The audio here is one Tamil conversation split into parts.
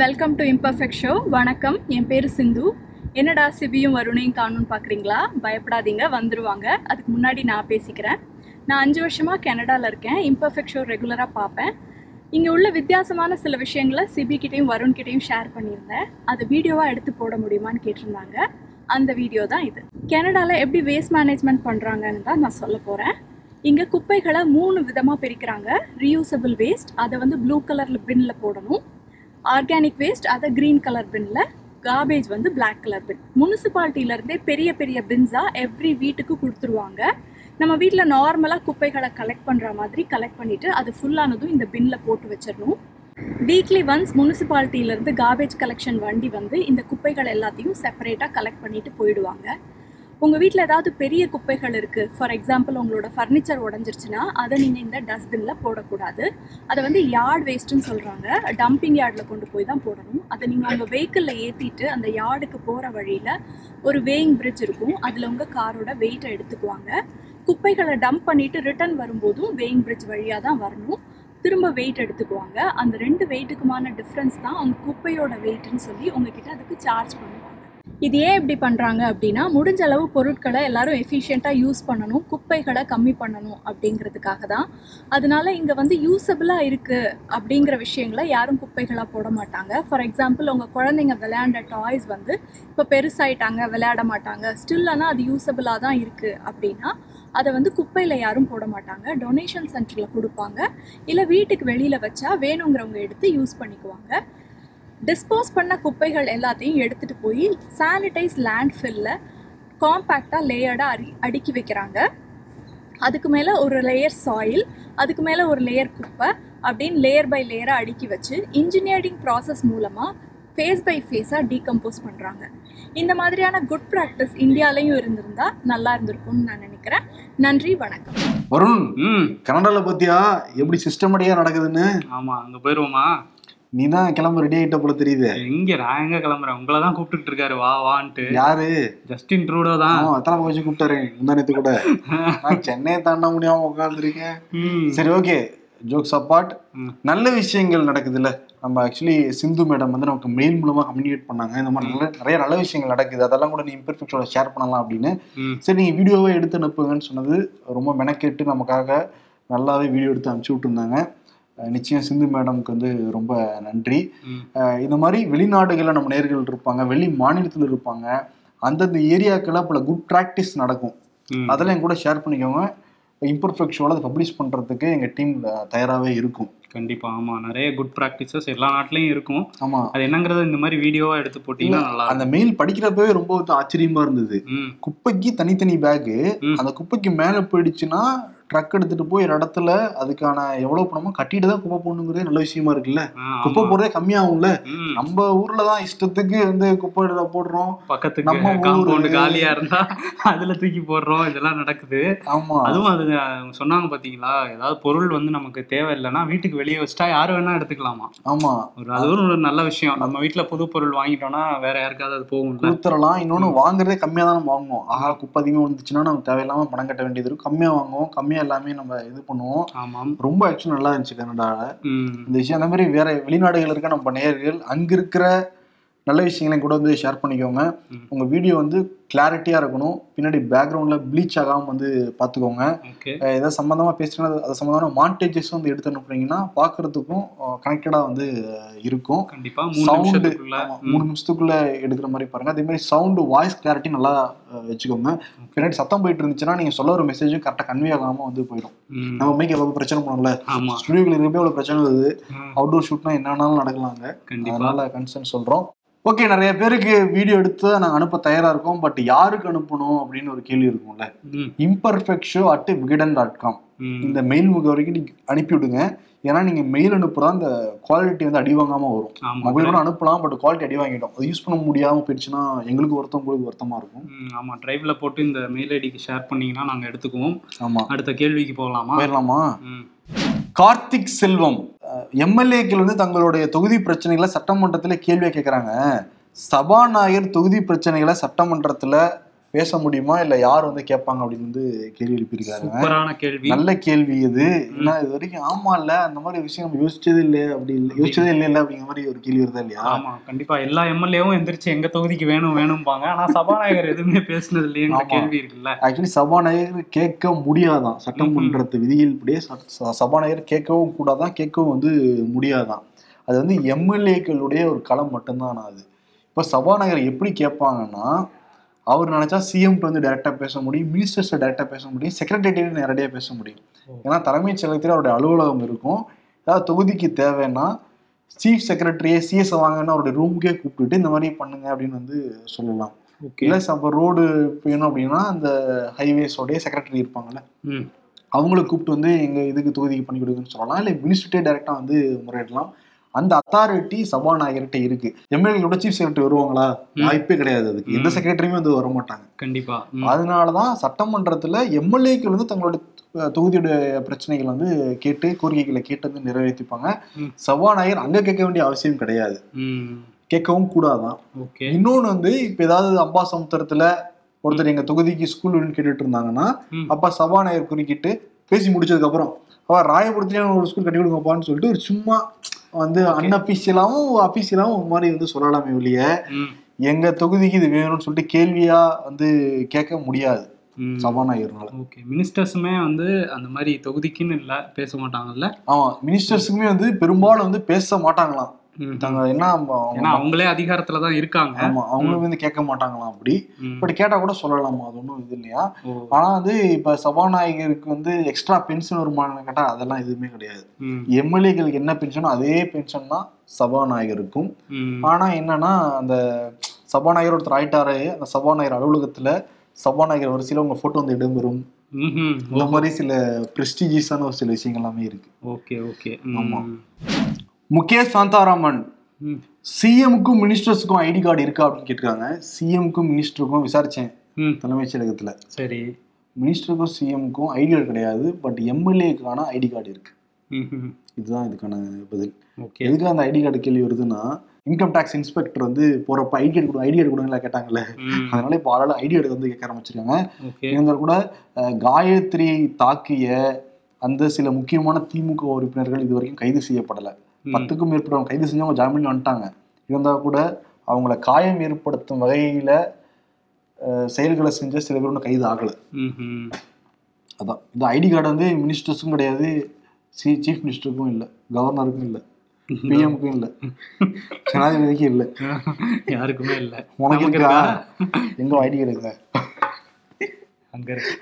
Welcome to imperfect show. வணக்கம், என் பேர் சிந்து. என்னடா சிபியும் வருணையும் காணுன்னு பார்க்குறீங்களா? பயப்படாதீங்க, வந்துடுவாங்க. அதுக்கு முன்னாடி நான் பேசிக்கிறேன். நான் 5 வருஷமாக கனடாவில் இருக்கேன். இம்பர்ஃபெக்ட் ஷோ ரெகுலராக பார்ப்பேன். இங்கே உள்ள வித்தியாசமான சில விஷயங்களை சிபிக்கிட்டையும் வருண்கிட்டையும் ஷேர் பண்ணியிருந்தேன். அதை வீடியோவாக எடுத்து போட முடியுமான்னு கேட்டிருந்தாங்க. அந்த வீடியோ தான் இது. கனடாவில் எப்படி வேஸ்ட் மேனேஜ்மெண்ட் பண்ணுறாங்கன்னு தான் நான் சொல்ல போகிறேன். இங்கே குப்பைகளை 3 விதமாக பிரிக்கிறாங்க. ரீயூசபிள் வேஸ்ட், அதை ப்ளூ கலரில் பின்னில் போடணும். ஆர்கானிக் வேஸ்ட், அதை க்ரீன் கலர் பின்னில். Garbage black colour bin. முனிசிபாலிட்டியிலருந்தே பெரிய பெரிய பின்ஸாக எவ்ரி வீட்டுக்கு கொடுத்துருவாங்க. நம்ம வீட்டில் நார்மலாக குப்பைகளை கலெக்ட் பண்ணுற மாதிரி கலெக்ட் பண்ணிவிட்டு அது ஃபுல்லானதும் இந்த பின்னில் போட்டு வச்சிடணும். வீக்லி ஒன்ஸ் முனிசிபாலிட்டியிலேருந்து கார்பேஜ் கலெக்ஷன் வண்டி இந்த குப்பைகள் எல்லாத்தையும் செப்பரேட்டாக கலெக்ட் பண்ணிவிட்டு போயிடுவாங்க. உங்கள் வீட்டில் ஏதாவது பெரிய குப்பைகள் இருக்குது, ஃபார் எக்ஸாம்பிள் உங்களோட ஃபர்னிச்சர் உடஞ்சிருச்சுன்னா அதை நீங்கள் இந்த டஸ்ட்பினில் போடக்கூடாது. அதை யார்ட் வேஸ்ட்டுன்னு சொல்கிறாங்க. டம்பிங் யார்டில் கொண்டு போய் தான் போடணும். அதை நீங்கள் உங்கள் வெஹிக்கிளில் ஏற்றிட்டு அந்த யார்டுக்கு போகிற வழியில் ஒரு வேயிங் பிரிட்ஜ் இருக்கும். அதில் உங்கள் காரோட வெயிட்டை எடுத்துக்குவாங்க. குப்பைகளை டம்ப் பண்ணிவிட்டு ரிட்டர்ன் வரும்போதும் வேயிங் பிரிட்ஜ் வழியாக தான் வரணும். திரும்ப வெயிட் எடுத்துக்குவாங்க. அந்த 2 வெயிட்டுக்குமான டிஃப்ரென்ஸ் தான் அவங்க குப்பையோட வெயிட்டுன்னு சொல்லி உங்ககிட்ட அதுக்கு சார்ஜ் பண்ணுவாங்க. இது ஏன் இப்படி பண்ணுறாங்க அப்படின்னா, முடிஞ்ச அளவு பொருட்களை எல்லாரும் எஃபிஷியண்ட்டாக யூஸ் பண்ணணும், குப்பைகளை கம்மி பண்ணணும் அப்படிங்கிறதுக்காக தான். அதனால இங்கே யூஸபிளாக இருக்குது அப்படிங்கிற விஷயங்களை யாரும் குப்பைகளாக போட மாட்டாங்க. ஃபார் எக்ஸாம்பிள் உங்கள் குழந்தைங்க விளையாண்ட டாய்ஸ் இப்போ பெருசாகிட்டாங்க, விளையாட மாட்டாங்க, ஸ்டில்னா அது யூஸபிளாக தான் இருக்குது அப்படின்னா அதை குப்பையில் யாரும் போட மாட்டாங்க. டொனேஷன் சென்டரில் கொடுப்பாங்க. இல்லை வீட்டுக்கு வெளியில் வச்சா வேணுங்கிறவங்க எடுத்து யூஸ் பண்ணிக்குவாங்க. டிஸ்போஸ் பண்ண குப்பைகள் எல்லாத்தையும் எடுத்துகிட்டு போய் சானிடைஸ் லேண்ட்ஃபில்ல காம்பேக்டாக லேயர்டாக அடுக்கி வைக்கிறாங்க. அதுக்கு மேலே ஒரு லேயர் சாயில், அதுக்கு மேலே ஒரு லேயர் குப்பை அப்படின்னு லேயர் பை லேயராக அடுக்கி வச்சு இன்ஜினியரிங் ப்ராசஸ் மூலமாக ஃபேஸ் பை ஃபேஸாக டீகம்போஸ் பண்ணுறாங்க. இந்த மாதிரியான குட் ப்ராக்டிஸ் இந்தியாவிலையும் இருந்திருந்தால் நல்லா இருந்திருக்கும்னு நான் நினைக்கிறேன். நன்றி, வணக்கம். வருண், கனடாவில் பார்த்தியா எப்படி சிஸ்டமேட்டிக்காக நடக்குதுன்னு? ஆமாம், அங்கே போயிடுவோமா? நீ தான் கிளம்ப ரெடி ஆகிட்ட போல தெரியுது. எங்கே நான் எங்கே கிளம்புறேன்? உங்களை தான் கூப்பிட்டு இருக்காரு, வா வான்ட்டு. யாரு? ஜஸ்டின் ட்ரூடோ தான். அத்தனை போச்சு கூப்பிட்டாரு முந்தானத்து கூட. நான் சென்னையை தாண்ட முடியாமல் உட்காந்துருக்கேன். சரி, ஓகே, ஜோக்ஸ் அப்பார்ட், நல்ல விஷயங்கள் நடக்குதுல்ல. நம்ம ஆக்சுவலி சிந்து மேடம் நமக்கு மெயில் மூலமாக கம்யூனிகேட் பண்ணாங்க. இந்த மாதிரி நிறைய நல்ல விஷயங்கள் நடக்குது, அதெல்லாம் கூட நீ இம்பர்ஃபெக்ஷனோட ஷேர் பண்ணலாம் அப்படின்னு. சரி, நீங்கள் வீடியோவே எடுத்து அனுப்புங்கன்னு சொன்னது ரொம்ப மெனக்கெட்டு நமக்காக நல்லாவே வீடியோ எடுத்து அனுப்பிச்சு விட்டுருந்தாங்க. நிச்சயம் சிந்து மேடம்க்கு ரொம்ப நன்றி. இந்த மாதிரி வெளிநாடுகளில் நம்ம நேர்கள் இருப்பாங்க, வெளி மாநிலத்தில் இருப்பாங்க, அந்தந்த ஏரியாக்கெல்லாம் பல குட் ப்ராக்டிஸ் நடக்கும். அதெல்லாம் என் கூட ஷேர் பண்ணிக்கோங்க. இம்பர்ஃபெக்ட் ஷோவில் அதை பப்ளிஷ் பண்ணுறதுக்கு எங்கள் டீம் தயாராகவே இருக்கும். கண்டிப்பாக. ஆமாம், நிறைய குட் ப்ராக்டிசஸ் எல்லா நாட்டிலையும் இருக்கும். ஆமாம், அது என்னங்கிறது இந்த மாதிரி வீடியோவாக எடுத்து போட்டிங்கன்னா நல்லா. அந்த மெயில் படிக்கிறப்பவே ரொம்ப ஆச்சரியமாக இருந்தது. குப்பைக்கு தனித்தனி பேக்கு, அந்த குப்பைக்கு மேலே போயிடுச்சுன்னா ட்ரக் எடுத்துட்டு போய் இடத்துல அதுக்கான எவ்வளவு பணமோ கட்டிட்டு தான் குப்பை போடணுங்கிறதே நல்ல விஷயமா இருக்குல்ல. குப்பை போடுறதே கம்மியாகும்ல. நம்ம ஊர்ல தான் இஷ்டத்துக்கு குப்பை போடுறோம். பக்கத்துக்கு நம்ம காம்பவுண்ட் காலியா இருந்தா அதுல தூக்கி போடுறோம். இதெல்லாம் நடக்குது. ஆமா, அதுவும் அது சொன்னாங்க பாத்தீங்களா, ஏதாவது பொருள் நமக்கு தேவை இல்லைன்னா வீட்டுக்கு வெளியே வச்சுட்டா யாரு வேணா எடுத்துக்கலாமா. ஆமா, அதுவும் ஒரு நல்ல விஷயம். நம்ம வீட்டுல புது பொருள் வாங்கிட்டோம்னா வேற யாருக்காவது அது போகும்ல, ஊத்தரலாம். இன்னொன்னு வாங்குறதே கம்மியா தான் நம்ம வாங்குவோம். ஆஹா, குப்பை அதிகமா வந்துச்சுன்னா நம்ம தேவையில்லாம பணம் கட்ட வேண்டியது இருக்கும். கம்மியா வாங்குவோம், கம்மியா எல்லாமே நம்ம இது பண்ணுவோம். ஆமாம், ரொம்ப ஆக்சுவலி நல்லா இருந்துச்சு கனடாவில் இந்த விஷயம். அந்த மாதிரி வேற வெளிநாடுகள் இருக்க நம்ம நேயர்கள் அங்கே இருக்கிற நல்ல விஷயங்களையும் கூட ஷேர் பண்ணிக்கோங்க. உங்கள் வீடியோ கிளாரிட்டியாக இருக்கணும். பின்னாடி பேக்ரவுண்டில் ப்ளீச் ஆகாமல் பார்த்துக்கோங்க. ஏதாவது சம்மந்தமாக பேசுனா அது சம்மந்தமான மாண்டேஜஸும் எடுத்து அனுப்புறீங்கன்னா பார்க்குறதுக்கும் கனெக்டடாக இருக்கும். கண்டிப்பாக சவுண்டு 3 நிமிஷத்துக்குள்ளே எடுக்கிற மாதிரி பாருங்கள். அதே மாதிரி சவுண்டு வாய்ஸ் கிளாரிட்டி நல்லா வச்சுக்கோங்க. பின்னாடி சத்தம் போயிட்டு இருந்துச்சுன்னா நீங்கள் சொல்ல ஒரு மெசேஜும் கரெக்டாக கன்வே ஆகாமல் போயிடும். நம்ம மைக்கு எவ்வளோ பிரச்சனை பண்ணல, ஸ்டுடியோவில் இருக்கப்போ எவ்வளோ பிரச்சனை வருது. அவுட்டோர் ஷூட்னா என்னன்னாலும் நடக்கலாங்க. அதனால கன்சர்ன் சொல்கிறோம். ஓகே, நிறைய பேருக்கு வீடியோ எடுத்து நாங்கள் அனுப்ப தயாராக இருக்கோம். பட் யாருக்கு அனுப்பணும் அப்படின்னு ஒரு கேள்வி இருக்கும்ல. imperfectshow@vigadan.com இந்த மெயில் முகவரிக்கு நீங்கள் அனுப்பிவிடுங்க. ஏன்னா நீங்கள் மெயில் அனுப்புறா அந்த குவாலிட்டி அடிவாங்காமல் வரும். மொபைலோட அனுப்பலாம், பட் குவாலிட்டி அடி வாங்கிட்டோம். அது யூஸ் பண்ண முடியாமல் போயிடுச்சுன்னா எங்களுக்கு வருத்தம், உங்களுக்கு வருத்தமாக இருக்கும். ஆமாம், ட்ரைவில் போட்டு இந்த மெயில் ஐடிக்கு ஷேர் பண்ணிங்கன்னா நாங்கள் எடுத்துக்குவோம். ஆமாம், அடுத்த கேள்விக்கு போகலாமா? கார்த்திக் செல்வம், எம்எல்ஏக்கள் தங்களுடைய தொகுதி பிரச்சனைகளை சட்டமன்றத்தில் கேள்வியை கேட்குறாங்க. சபாநாயகர் தொகுதி பிரச்சனைகளை சட்டமன்றத்தில் பேச முடியுமா இல்லை யார் வந்து கேட்பாங்க அப்படின்னு வந்து கேள்வி எழுப்பியிருக்காங்க. நல்ல கேள்வி இது. ஏன்னா இது வரைக்கும் ஆமா இல்லை அந்த மாதிரி விஷயம் நம்ம யோசிச்சதே இல்லை அப்படிங்கிற மாதிரி ஒரு கேள்வி வருதா இல்லையா? ஆமா, கண்டிப்பா. எல்லா எம்எல்ஏவும் எந்திரிச்சு எங்க தொகுதிக்கு வேணும் வேணும்பாங்க. ஆனா சபாநாயகர் எதுவுமே பேசுனது இல்லையா? கேள்வி இருக்குல்ல. ஆக்சுவலி சபாநாயகர் கேட்க முடியாதான், சட்டமன்றத்து விதியில் இப்படியே சபாநாயகர் கேட்கவும் கூடாதான், கேட்கவும் வந்து முடியாதான். அது வந்து எம்எல்ஏக்களுடைய ஒரு களம் மட்டும்தான். அது இப்போ சபாநாயகர் எப்படி கேட்பாங்கன்னா, அவர் நினைச்சா சிஎம்கிட்ட வந்து டேரெக்டாக பேச முடியும், மினிஸ்டர்ஸ்ட டேரெக்டாக பேச முடியும், செக்ரட்டரியேட் நேரடியாக பேச முடியும். ஏன்னா தலைமைச் செயலகத்தில் அவருடைய அலுவலகம் இருக்கும். ஏதாவது தொகுதிக்கு தேவைன்னா சீஃப் செக்ரட்டரியே சிஎஸ் வாங்கன்னா அவருடைய ரூமுக்கே கூப்பிட்டுட்டு இந்த மாதிரி பண்ணுங்க அப்படின்னு வந்து சொல்லலாம். இல்லை அப்போ ரோடு போயணும் அப்படின்னா அந்த ஹைவேஸோடைய செக்ரட்டரி இருப்பாங்கல்ல, அவங்கள கூப்பிட்டு வந்து எங்கள் இதுக்கு தொகுதிக்கு பண்ணி கொடுக்குன்னு சொல்லலாம். இல்லை மினிஸ்டர்கிட்டே டேரெக்டாக வந்து முறையிடலாம். அந்த அத்தாரிட்டி சபாநாயகர்கிட்ட இருக்கு. எம்எல்ஏ சீஃப் செக்ரட்டரி வருவாங்களா? வாய்ப்பே கிடையாது. அதுக்கு எந்த செக்ரட்டரியுமே வந்து வர மாட்டாங்க கண்டிப்பா. அதனாலதான் சட்டமன்றத்துல எம்எல்ஏக்கள் வந்து தங்களோட தொகுதியுடைய பிரச்சனைகள் வந்து கேட்டு கோரிக்கைகளை கேட்டு வந்து நிறைவேற்றிப்பாங்க. சபாநாயகர் அங்க கேட்க வேண்டிய அவசியம் கிடையாது, கேட்கவும் கூடாதான். இன்னொன்னு வந்து இப்ப ஏதாவது அப்பா சமுத்திரத்துல ஒருத்தர் எங்க தொகுதிக்கு ஸ்கூல் கேட்டுட்டு இருந்தாங்கன்னா அப்பா சபாநாயகர் குறுக்கிட்டு பேசி முடிச்சதுக்கு அப்புறம் அவர் ராயபுரத்துலேயும் ஒரு ஸ்கூல் கட்டி கொடுங்கப்பான்னு சொல்லிட்டு ஒரு சும்மா வந்து அன்அபிஷியலாகவும் அபிஷியலாகவும் ஒரு மாதிரி வந்து சொல்லலாமே ஒழிய எங்க தொகுதிக்கு இது வேணும்னு சொல்லிட்டு கேள்வியா வந்து கேட்க முடியாது சபாநாயகர்னால. ஓகே, மினிஸ்டர்ஸுமே வந்து அந்த மாதிரி தொகுதிக்குன்னு இல்லை பேச மாட்டாங்கல்ல? ஆமா, மினிஸ்டர்ஸுக்குமே வந்து பெரும்பாலும் வந்து பேச மாட்டாங்களாம். அவங்களே அதிகாரத்துலதான் இருக்காங்க. ஆமா, அவங்களும் வந்து கேட்க மாட்டாங்களாம். அப்படி பட் கேட்டா கூட சொல்லலாமா, அது ஒன்றும் இது இல்லையா? ஆனா வந்து இப்ப சபாநாயகருக்கு வந்து எக்ஸ்ட்ரா பென்ஷன் வருமானம் கேட்டா அதெல்லாம் எதுவுமே கிடையாது. எம்எல்ஏக்களுக்கு என்ன பென்ஷனோ அதே பென்ஷன் தான் சபாநாயகருக்கும். ஆனா என்னன்னா அந்த சபாநாயகர் ஒருத்தர் ஆயிட்டாரு, அந்த சபாநாயகர் அலுவலகத்துல சபாநாயகர் வரிசையில உங்க போட்டோ வந்து இடம்பெறும். இந்த மாதிரி சில பிரெஸ்டீஜியஸான ஒரு சில விஷயங்கள் எல்லாமே இருக்கு. Okay okay. ஆமா, முகேஷ் சாந்தாராமன் சிஎம்க்கும் மினிஸ்டர்ஸுக்கும் ஐடி கார்டு இருக்கா அப்படின்னு கேட்டிருக்காங்க. சிஎம்க்கும் மினிஸ்டருக்கும் விசாரிச்சேன் தலைமைச் செயலகத்துல. சரி, மினிஸ்டருக்கும் சிஎம்க்கும் ஐடி கார்டு கிடையாது, பட் எம்எல்ஏக்கான ஐடி கார்டு இருக்கு. இதுதான் இதுக்கான பதில். எதுக்கு அந்த ஐடி கார்டு கேள்வி வருதுன்னா, இன்கம் டேக்ஸ் இன்ஸ்பெக்டர் வந்து போறப்ப ஐடி கார்டு கொடுங்க, ஐடி கார்டு கொடுங்களா கேட்டாங்கல்ல, அதனால இப்போ ஆளால ஐடி கார்டு வந்து கேட்க ஆரம்பிச்சிருக்காங்க. இருந்தாலும் கூட காயத்ரியை தாக்கிய அந்த சில முக்கியமான திமுக உறுப்பினர்கள் இது வரைக்கும் கைது செய்யப்படலை. 10க்கும் மேற்பட்டவங்க கைது செஞ்சவங்க ஜாமீன் வந்துட்டாங்க. இருந்தால் கூட அவங்கள காயம் ஏற்படுத்தும் வகையில் செயல்களை செஞ்ச சில பேர் ஒன்றும் கைது ஆகலை. அதான் இந்த ஐடி கார்டு வந்து மினிஸ்டர்ஸுக்கும் கிடையாது, சீஃப் மினிஸ்டருக்கும் இல்லை, கவர்னருக்கும் இல்லை, பிஎம்க்கும் இல்லை, ஜனாதிபதிக்கும் இல்லை, யாருக்குமே இல்லை. உனக்கு இருக்கா? எங்கே ஐடி கார்டு இருக்கா? அங்கே இருக்கு.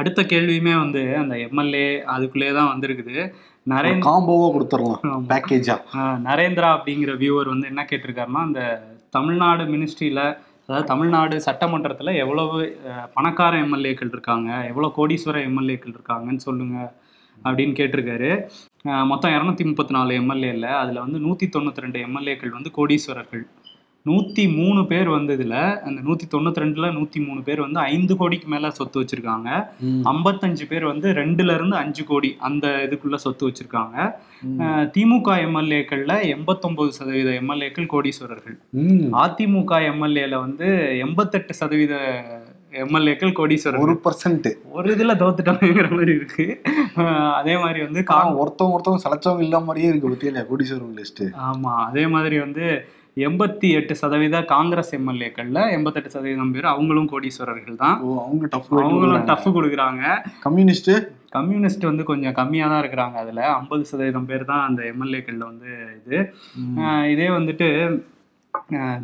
அடுத்த கேள்வியுமே வந்து அந்த எம்எல்ஏ அதுக்குள்ளே தான் வந்திருக்குது. காம்போவா கொடுத்துடலாம் பேக்கேஜா. நரேந்திரா அப்படிங்கிற வியூவர் வந்து என்ன கேட்டிருக்காருன்னா, அந்த தமிழ்நாடு மினிஸ்ட்ரியில், அதாவது தமிழ்நாடு சட்டமன்றத்தில் எவ்வளவு பணக்கார எம்எல்ஏக்கள் இருக்காங்க, எவ்வளோ கோடீஸ்வர எம்எல்ஏக்கள் இருக்காங்கன்னு சொல்லுங்க அப்படின்னு கேட்டிருக்காரு. மொத்தம் 234 எம்எல்ஏல அதில் வந்து 192 எம்எல்ஏக்கள் வந்து கோடீஸ்வரர்கள், 103 பேர் வந்து இதுல, அந்த 192ல 103 பேர் வந்து 5 கோடிக்கு மேல சொத்து வச்சிருக்காங்க, 55 பேர் வந்து 2-5 கோடி அந்த இதுக்குள்ள சொத்து வச்சிருக்காங்க. திமுக எம்எல்ஏக்கள்ல 89% எம்எல்ஏக்கள் கோடீஸ்வரர்கள், அதிமுக எம்எல்ஏல வந்து 88% எம்எல்ஏக்கள் கோடீஸ்வரர். 1% ஒரு இதுல தோத்துட்டாங்கிற மாதிரி இருக்கு. அதே மாதிரி வந்து ஒருத்தவங்க சளைச்சவங்க இல்லாம மாதிரியே இருக்கு பத்தியில கோடீஸ்வரர் லிஸ்ட். ஆமா, அதே மாதிரி வந்து 88% காங்கிரஸ் எம்எல்ஏக்கள்ல 88% பேர் அவங்களும் கோடீஸ்வரர்கள் தான். அவங்களும் டஃப் கொடுக்குறாங்க. கம்யூனிஸ்ட் வந்து கொஞ்சம் கம்மியா தான் இருக்கிறாங்க, அதுல 50% பேர் தான் அந்த எம்எல்ஏக்கள்ல வந்து இது. இதே வந்துட்டு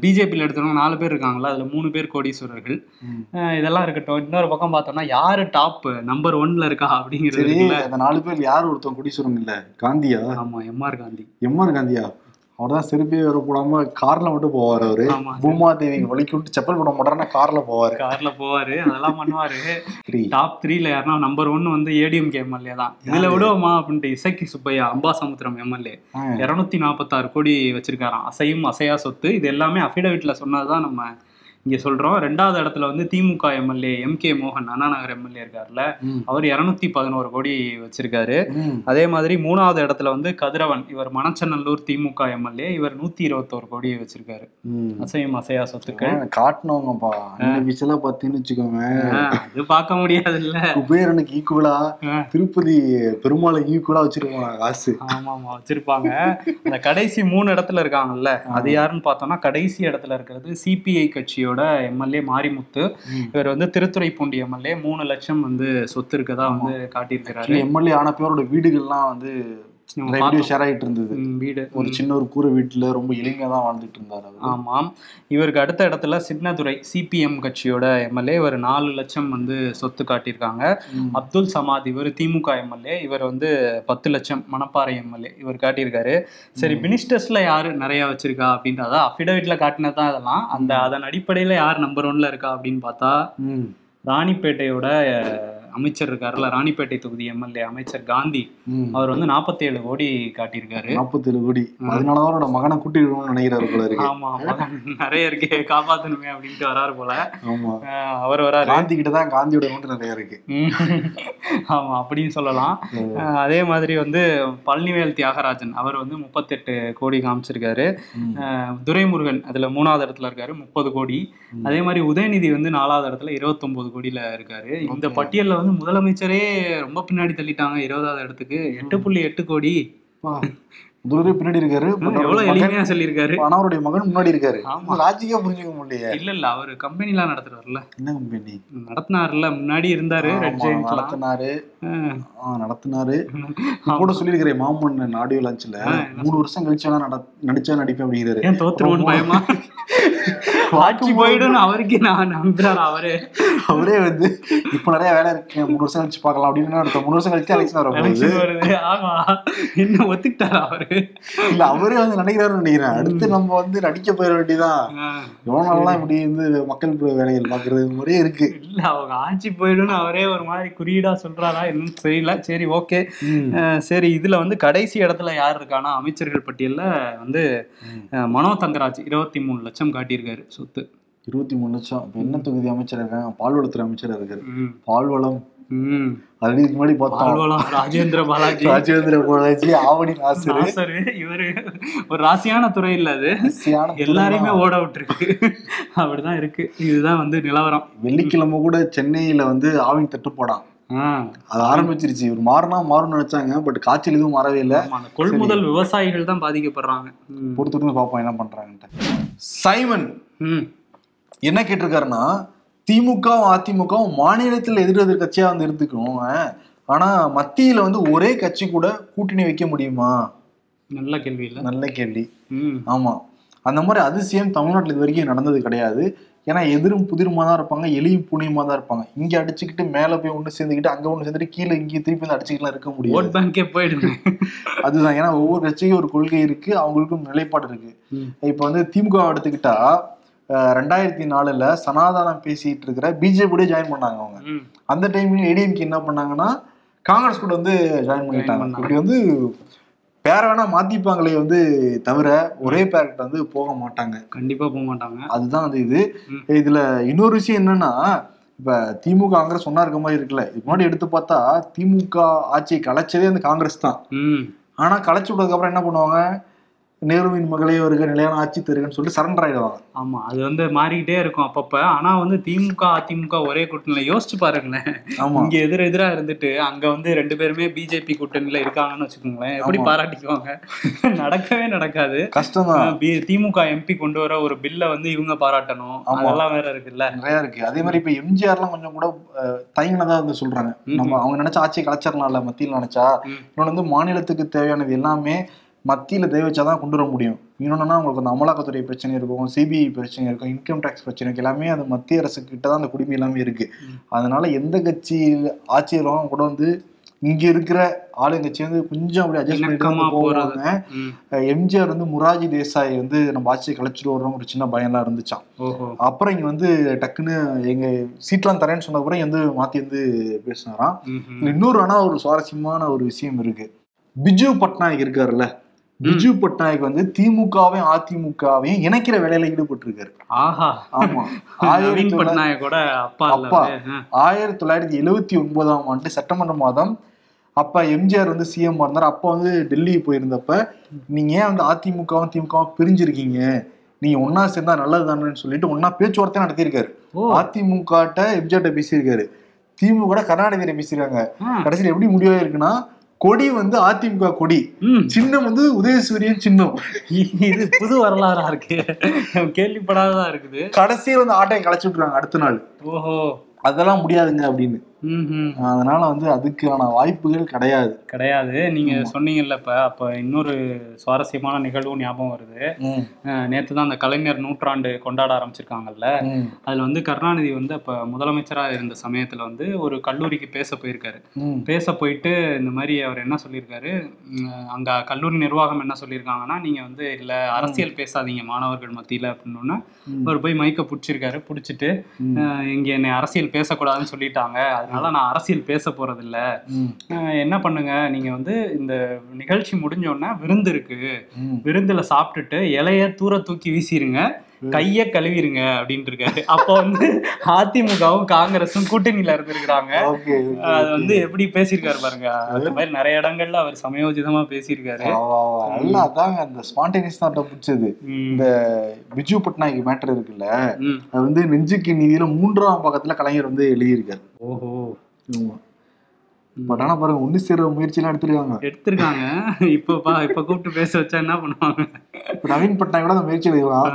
பிஜேபியில் எடுத்தவங்க 4 பேர் இருக்காங்களா, அதில் 3 பேர் கோடீஸ்வரர்கள். இதெல்லாம் இருக்கட்டும். இன்னொரு பக்கம் பார்த்தோம்னா யாரு டாப் நம்பர் 1ல இருக்கா அப்படிங்கிறது, அந்த 4 பேர் யார் ஒருத்தவங்க கோடீஸ்வரன் இல்லை? காந்தியா? ஆமா, எம் ஆர் காந்தியா. அவர்தான் செருப்பியே வர போடாம கார்ல மட்டும் போவார். அவரு பூமாதேவி ஒலிக்கி விட்டு செப்பல் போட மாட்டாருன்னா கார்ல போவாரு அதெல்லாம் பண்ணுவாரு. டாப் 3ல யாருன்னா நம்பர் 1 வந்து ஏடிஎம்கே எம்எல்ஏ தான். இதுல விடுவோமா அப்படின்ட்டு இசக்கி சுப்பையா அம்பாசமுத்திரம் எம்எல்ஏ 246 கோடி வச்சிருக்காராம், அசையும் அசையா சொத்து. இது எல்லாமே அஃபிடவிட்ல சொன்னதுதான் நம்ம இங்கே சொல்கிறோம். ரெண்டாவது இடத்துல வந்து திமுக எம்எல்ஏ எம்.கே. மோகன், அண்ணா நகர் எம்எல்ஏ இருக்கார்ல, அவர் 211 கோடி வச்சிருக்காரு. அதே மாதிரி மூணாவது இடத்துல வந்து கதிரவன், இவர் மணச்சநல்லூர் திமுக எம்எல்ஏ, இவர் 121 கோடி வச்சிருக்காரு. அசையும் அசையா சொத்துக்கள் காட்டினவங்கப்பா விஷயம் பார்த்தீங்கன்னு வச்சுக்கோங்க. அது பார்க்க முடியாது இல்லை, குபேரனுக்கு ஈக்குவலா திருப்பதி பெருமாளை ஈக்குவலா வச்சிருக்காங்க காசு. ஆமா ஆமா வச்சிருப்பாங்க. அந்த கடைசி மூணு இடத்துல இருக்காங்கல்ல, அது யாருன்னு பார்த்தோம்னா கடைசி இடத்துல இருக்கிறது சிபிஐ கட்சியோட எம்எல்ஏ மறைமுத்து. இவர் வந்து திருத்துறைப்பூண்டி எம்எல்ஏ, 3 லட்சம் வந்து சொத்து இருக்கதா வந்து காட்டியிருக்கிறாரு. எம்எல்ஏ ஆன பேரோட வீடுகள்லாம் வந்து வீடு ஒரு சின்ன ஒரு கூரை வீட்டுல ரொம்ப இளைஞர் தான் வாழ்ந்துட்டு இருந்தாரு. ஆமாம். இவருக்கு அடுத்த இடத்துல சின்னதுரை சிபிஎம் கட்சியோட எம்எல்ஏ, இவர் 4 லட்சம் வந்து சொத்து காட்டியிருக்காங்க. அப்துல் சமாத், இவர் திமுக எம்எல்ஏ, இவர் வந்து 10 லட்சம் மணப்பாறை எம்எல்ஏ இவர் காட்டியிருக்காரு. சரி, மினிஸ்டர்ஸ்ல யாரு நிறைய வச்சிருக்கா அப்படின்றத அபிடவிட்ல காட்டினதான் இதெல்லாம். அந்த அதன் அடிப்படையில யார் நம்பர் 1ல இருக்கா அப்படின்னு பார்த்தா ராணிப்பேட்டையோட அமைச்சர் இருக்காருல்ல, ராணிப்பேட்டை தொகுதி எம்எல்ஏ அமைச்சர் காந்தி, அவர் வந்து 47 கோடி காட்டியிருக்காரு. 47 கோடி, அதனாலதான் அவரோட மகனை கூட்டிடுவோம்னு நினைக்கிறாரு போல இருக்கு. ஆமா, மகன் நிறைய இருக்கு காப்பாத்தணுமே அப்படின்ட்டு வராரு போல. ஆமா, அவர் வராரு காந்தி கிட்டதான், காந்தியோட நோட்டு நிறைய இருக்கு. ஆமா அப்படின்னு சொல்லலாம். அதே மாதிரி வந்து பழனிவேல் தியாகராஜன், அவர் வந்து 38 கோடி காமிச்சிருக்காரு. துரைமுருகன் அதுல 3வது இடத்துல இருக்காரு, 30 கோடி. அதே மாதிரி உதயநிதி வந்து 4வது இடத்துல 29 கோடியில இருக்காரு. இந்த பட்டியல்ல வந்து முதலமைச்சரே ரொம்ப பின்னாடி தள்ளிட்டாங்க, 20வது இடத்துக்கு 8.8 கோடி. துரை பின்னாடி இருக்காரு, எவ்வளவு எளிமையா சொல்லியிருக்காரு. ஆனா அவருடைய மகன் முன்னாடி இருக்காரு. ஆமா, ராஜிக்கா புரிஞ்சுக்க முடியல. இல்ல இல்ல, அவரு கம்பெனி எல்லாம் நடத்துறாருல்ல. என்ன கம்பெனி நடத்தினாருல, முன்னாடி இருந்தாரு, நடத்தினாரு கூட சொல்லியிருக்கிறேன். மாமன் ஆடியோ லான்ச்ல 3 வருஷம் கழிச்சா நடிச்சா நடிப்பேன் அப்படிங்கிறாரு. ஏன் தோத்துருவோன்னு பயமா, வாட்சி போயிடும் அவருக்கு. நான் நம்புறாரு அவரு, அவரே வந்து இப்ப நிறைய வேலை இருக்கு, 3 வருஷம் கழிச்சு பாக்கலாம் அப்படின்னு. அடுத்த 3 வருஷம் கழிச்சு எலெக்ஷன் வருது. ஆமா, இன்னும் ஒத்துக்கிட்டாரு அவரு. இல்ல அவரே வந்து நினைக்கிறாரு நினைக்கிறேன், அடுத்து நம்ம வந்து நடிக்க போயிட வேண்டியதான். எவ்வளவு நாள்லாம் இப்படி வந்து மக்கள் வேலைகள் பாக்குறது முறையே இருக்கு. இல்ல அவங்க ஆட்சி போயிடும்னு அவரே ஒரு மாதிரி குறியீடா சொல்றாரா என்னன்னு தெரியல. சரி, ஓகே. சரி, இதுல வந்து கடைசி இடத்துல யார் இருக்கானா அமைச்சர்கள் பட்டியல்ல வந்து மனோ தங்கராஜ் 23 லட்சம் காட்டியிருக்காரு சொத்து. 23 லட்சம். இப்ப என்ன தொகுதி அமைச்சர் இருக்காங்க? பால்வளத்துறை அமைச்சர் இருக்காரு. பால்வளம் முன்னாடி ராஜேந்திர பாலாஜி ஆவணி இவரு ஒரு ராசியான துறை இல்ல, அது எல்லாரையுமே ஓட விட்டுருக்கு. அப்படிதான் இருக்கு. இதுதான் வந்து நிலவரம். வெள்ளிக்கிழமை கூட சென்னையில வந்து ஆவின் தட்டுப்போடான் அது ஆரம்பிச்சிருச்சு. இவர் மாறினா மாறும் நினைச்சாங்க, பட் காய்ச்சல் எதுவும் மாறவே இல்லை. கொள்முதல் விவசாயிகள் தான் பாதிக்கப்படுறாங்க. பொறுத்துட்டு பார்ப்போம் என்ன பண்றாங்கன்ட்டு. சைமன் என்ன கேட்டிருக்காருன்னா, திமுகவும் அதிமுகவும் மாநிலத்தில் எதிரெதிர் கட்சியா வந்து இருந்துக்கணும், ஆனா மத்தியில வந்து ஒரே கட்சி கூட கூட்டணி வைக்க முடியுமா? நல்ல கேள்வி இல்லை? நல்ல கேள்வி. ஆமா, அந்த மாதிரி அதிசயம் தமிழ்நாட்டில் இது வரைக்கும் நடந்தது கிடையாது. ஏன்னா எதிரும் புதிருமா தான் இருப்பாங்க, எளியும் புனியமா தான் இருப்பாங்க. இங்க அடிச்சுக்கிட்டு மேல போய் ஒண்ணு சேர்ந்துக்கிட்டு, அங்க ஒண்ணு சேர்ந்துட்டு, கீழே இங்கே திருப்பி வந்து அடிச்சுக்கிட்டு இருக்க முடியும். ஓட் பேங்கே போயிடுது. அதுதான், ஏன்னா ஒவ்வொரு கட்சிக்கும் ஒரு கொள்கை இருக்கு, அவங்களுக்கும் நிலைப்பாடு இருக்கு. இப்ப வந்து திமுக எடுத்துக்கிட்டா 2004ல் சனாதானம் பேசிட்டு இருக்கிற பிஜேபியோட ஜாயின் பண்ணாங்க அவங்க. அந்த டைம்ல ஏடிஎம்கே என்ன பண்ணாங்கன்னா காங்கிரஸ் கூட வந்து ஜாயின் பண்ணிட்டாங்க. இப்படி வந்து பேர வேணா மாத்திப்பாங்களே வந்து, தவிர ஒரே பேர்கிட்ட வந்து போக மாட்டாங்க, கண்டிப்பா போக மாட்டாங்க. அதுதான் அது. இது இதுல இன்னொரு விஷயம் என்னன்னா, இப்ப திமுக காங்கிரஸ் ஒன்னா இருக்க மாதிரி இருக்குல்ல. இது முன்னாடி எடுத்து பார்த்தா திமுக ஆட்சியை கலைச்சதே அந்த காங்கிரஸ் தான். ஆனா கலைச்சு விட்டதுக்கு அப்புறம் என்ன பண்ணுவாங்க, நேருவின் மகளே வருக, நிலையான ஆட்சி தருகன்னு சொல்லிட்டு சரண்டர் ஆயிடுவாங்க. ஆமா, அது வந்து மாறிக்கிட்டே இருக்கும் அப்பப்ப. ஆனா வந்து திமுக அதிமுக ஒரே கூட்டணியில யோசிச்சு பாருங்களேன். இங்க எதிரெதிரா இருந்துட்டு அங்க வந்து 2 பேருமே பிஜேபி கூட்டணியில இருக்காங்கன்னு வச்சுக்கோங்களேன், எப்படி பாராட்டிக்குவாங்க? நடக்கவே நடக்காது. கஷ்டம் தான். திமுக எம்பி கொண்டு வர ஒரு பில்ல வந்து இவங்க பாராட்டணும், அதெல்லாம் வேற இருக்குல்ல, நிறைய இருக்கு. அதே மாதிரி இப்ப எம்ஜிஆர் எல்லாம் கொஞ்சம் கூட தயங்கினதா வந்து சொல்றாங்க. நம்ம அவங்க நினைச்சா ஆட்சியை கலைச்சிடலாம் இல்ல, மத்தியில் நினைச்சா. இன்னொன்று வந்து மாநிலத்துக்கு தேவையானது எல்லாமே மத்தியில் தேவை வச்சாதான் கொண்டு வர முடியும். இன்னொன்றுனா உங்களுக்கு அந்த அமலாக்கத்துறை பிரச்சனை இருக்கும், சிபிஐ பிரச்சனை இருக்கும், இன்கம் டேக்ஸ் பிரச்சனை இருக்கும், எல்லாமே அது மத்திய அரசு கிட்ட தான் அந்த குடிமை எல்லாமே இருக்குது. அதனால எந்த கட்சி ஆட்சியர்களும் கூட வந்து இங்கே இருக்கிற ஆளுங்கட்சி வந்து கொஞ்சம் அப்படி அட்ஜஸ்ட் பண்ணிட்டு போகிறாங்க. எம்ஜிஆர் வந்து முராஜி தேசாய் வந்து நம்ம ஆட்சியை கலைச்சிட்டு வர்றோம் ஒரு சின்ன பயம்லாம் இருந்துச்சான். அப்புறம் இங்கே வந்து டக்குன்னு எங்கள் சீட்லாம் தரேன்னு சொன்ன அப்புறம் வந்து மாற்றி வந்து பேசினாராம். இன்னொரு ஆனால் ஒரு சுவாரஸ்யமான ஒரு விஷயம் இருக்குது. பிஜு பட்நாயக் இருக்காருல்ல, பிஜு பட்நாயக் வந்து திமுகவையும் அதிமுகவையும் இணைக்கிற வேலையில ஈடுபட்டு இருக்காரு. ஆமா, 1979 செப்டம்பர் மாதம் அப்ப எம்ஜிஆர் வந்து சிஎம் இருந்தார். அப்ப வந்து டெல்லி போயிருந்தப்ப நீங்க ஏன் வந்து அதிமுகவும் திமுகவும் பிரிஞ்சிருக்கீங்க, நீங்க ஒன்னா சேர்ந்தா நல்லதுதானு சொல்லிட்டு ஒன்னா பேச்சுவார்த்தை நடத்திருக்காரு. அதிமுக எம்ஜிஆர் பேசியிருக்காரு, திமுக கருணாநிதியை பேசியிருக்காங்க. கடைசியில் எப்படி முடிவாக இருக்குன்னா, கொடி வந்து அதிமுக கொடி, சின்னம் வந்து உதயசூரியன் சின்னம். இது புது வரலாறா இருக்கு, கேள்விப்படாததா இருக்குது. கடைசியில் வந்து ஆட்டையை கலைச்சு விட்டுறாங்க அடுத்த நாள். ஓஹோ, அதெல்லாம் முடியாதுங்க அப்படின்னு. அதனால வந்து அதுக்கான வாய்ப்புகள் கிடையாது. நீங்க சொன்னீங்கல்ல, அப்ப இன்னொரு சுவாரஸ்யமான நிகழ்வு ஞாபகம் வருது. நேத்து தான் அந்த கலைஞர் நூற்றாண்டு கொண்டாட ஆரம்பிச்சிருக்காங்கல்ல, அதுல வந்து கருணாநிதி வந்து அப்ப முதலமைச்சரா இருந்த சமயத்துல வந்து ஒரு கல்லூரிக்கு பேச போயிருக்காரு. பேச போயிட்டு இந்த மாதிரி அவர் என்ன சொல்லியிருக்காரு, அங்க கல்லூரி நிர்வாகம் என்ன சொல்லியிருக்காங்கன்னா, நீங்க வந்து இல்ல அரசியல் பேசாதீங்க மாணவர்கள் மத்தியில அப்படின்னா, அவர் போய் மைக்க பிடிச்சிருக்காரு. பிடிச்சிட்டு இங்க என்னை அரசியல் பேசக்கூடாதுன்னு சொல்லிட்டாங்க, அதனால நான் அரசியல் பேச போறது இல்ல, என்ன பண்ணுங்க நீங்க வந்து இந்த நிகழ்ச்சி முடிஞ்சோன்னா விருந்து இருக்கு, விருந்துல சாப்பிட்டுட்டு இலைய தூர தூக்கி வீசிருங்க, கைய கழுவிருங்க அப்படின்னு இருக்காரு. அப்ப வந்து அதிமுகவும் காங்கிரஸும் கூட்டணியில இருந்திருக்கிறாங்க. அது வந்து எப்படி பேசியிருக்காரு பாருங்க. அந்த மாதிரி நிறைய இடங்கள்ல அவர் சமயோஜிதமா பேசியிருக்காரு. அதாங்க அந்த ஸ்பான்டேனியஸ் தான் பிடிச்சது. இந்த பிஜு பட்நாயக் மேட்டர் இருக்குல்ல, அது வந்து நெஞ்சுக்கு நீதியில 3ஆம் பக்கத்துல கலைஞர் வந்து எழுதியிருக்காரு. ஓஹோ, பட் ஆனா பாருங்க ஒண்ணு சேர முயற்சி எல்லாம் எடுத்திருக்காங்க. இப்ப கூப்பிட்டு பேச வச்சா என்ன பண்ணுவாங்க? நவீன் பட்நாயக் கூட முயற்சி எடுக்கலாம்,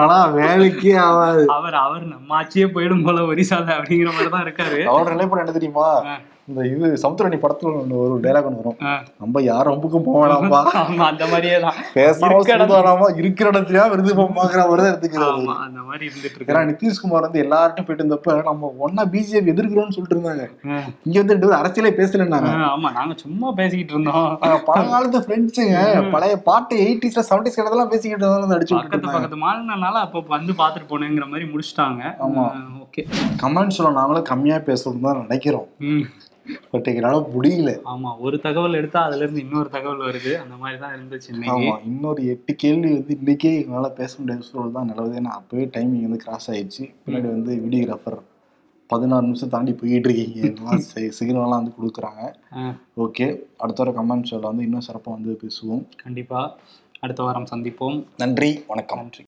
ஆனா வேலைக்கே ஆகாது. அவர் நம்ம ஆட்சியே போயிடும் போல ஒரிசால அப்படிங்கிற மாதிரிதான் இருக்காரு. அவரோட நிலைப்பாடு என்ன தெரியுமா, இந்த இது சவுந்தரணி படத்துல ஒரு டைலாக் ஒன்று வரும், நம்ம யாரும் ரொம்பக்கும் போகலாமா, அந்த மாதிரியே தான் பேசாம இருக்கிற இடத்துலயா விருது போகிற மாதிரிதான் எடுத்துக்கிறாங்க. அந்த மாதிரி இருந்துட்டு இருக்கு. ஏன்னா நிதிஷ்குமார் வந்து எல்லார்ட்டும் போயிட்டு இருந்தப்ப நம்ம ஒன்னா பிஜேபி எதிர்க்கிறோம்னு சொல்லிட்டு இருந்தாங்க. இங்க வந்து 2 பேரும் அரசியலே பேசலன்னாங்க. ஆமா, நாங்க சும்மா பேசிக்கிட்டு இருந்தோம். பழங்காலத்து ஃப்ரெண்ட்ஸுங்க, பழைய பாட்டு 80s 70s கிட்டதெல்லாம் பேசிக்கிட்டு இருந்தாங்க. அடிச்சு பக்கத்து மாநிலனால அப்ப வந்து பாத்துட்டு போனேங்கிற மாதிரி முடிச்சுட்டாங்க. ஆமா, ஓகே. கமெண்ட்ஸ் எல்லாம் நாங்களும் கம்மியா பேசணும் தான் நினைக்கிறோம், பட் எங்களால முடியல. ஆமா, ஒரு தகவல் எடுத்தா அதுல இருந்து இன்னொரு தகவல் வருது, அந்த மாதிரிதான் இருந்துச்சு. ஆமா, இன்னொரு 8 கேள்வி வந்து இன்னைக்கே எங்களால பேச முடியாத சூழல் தான் நிலவுது. ஏன்னா அப்பவே டைமிங் வந்து கிராஸ் ஆயிடுச்சு. பின்னாடி வந்து வீடியோகிராஃபர் 16 நிமிஷம் தாண்டி போயிட்டு இருக்கீங்க, சிக்னல் எல்லாம் வந்து கொடுக்குறாங்க. ஓகே, அடுத்த வர கமெண்ட்ஸ் வந்து இன்னும் சிறப்பா வந்து பேசுவோம். கண்டிப்பா அடுத்த வாரம் சந்திப்போம். நன்றி, வணக்கம். நன்றி.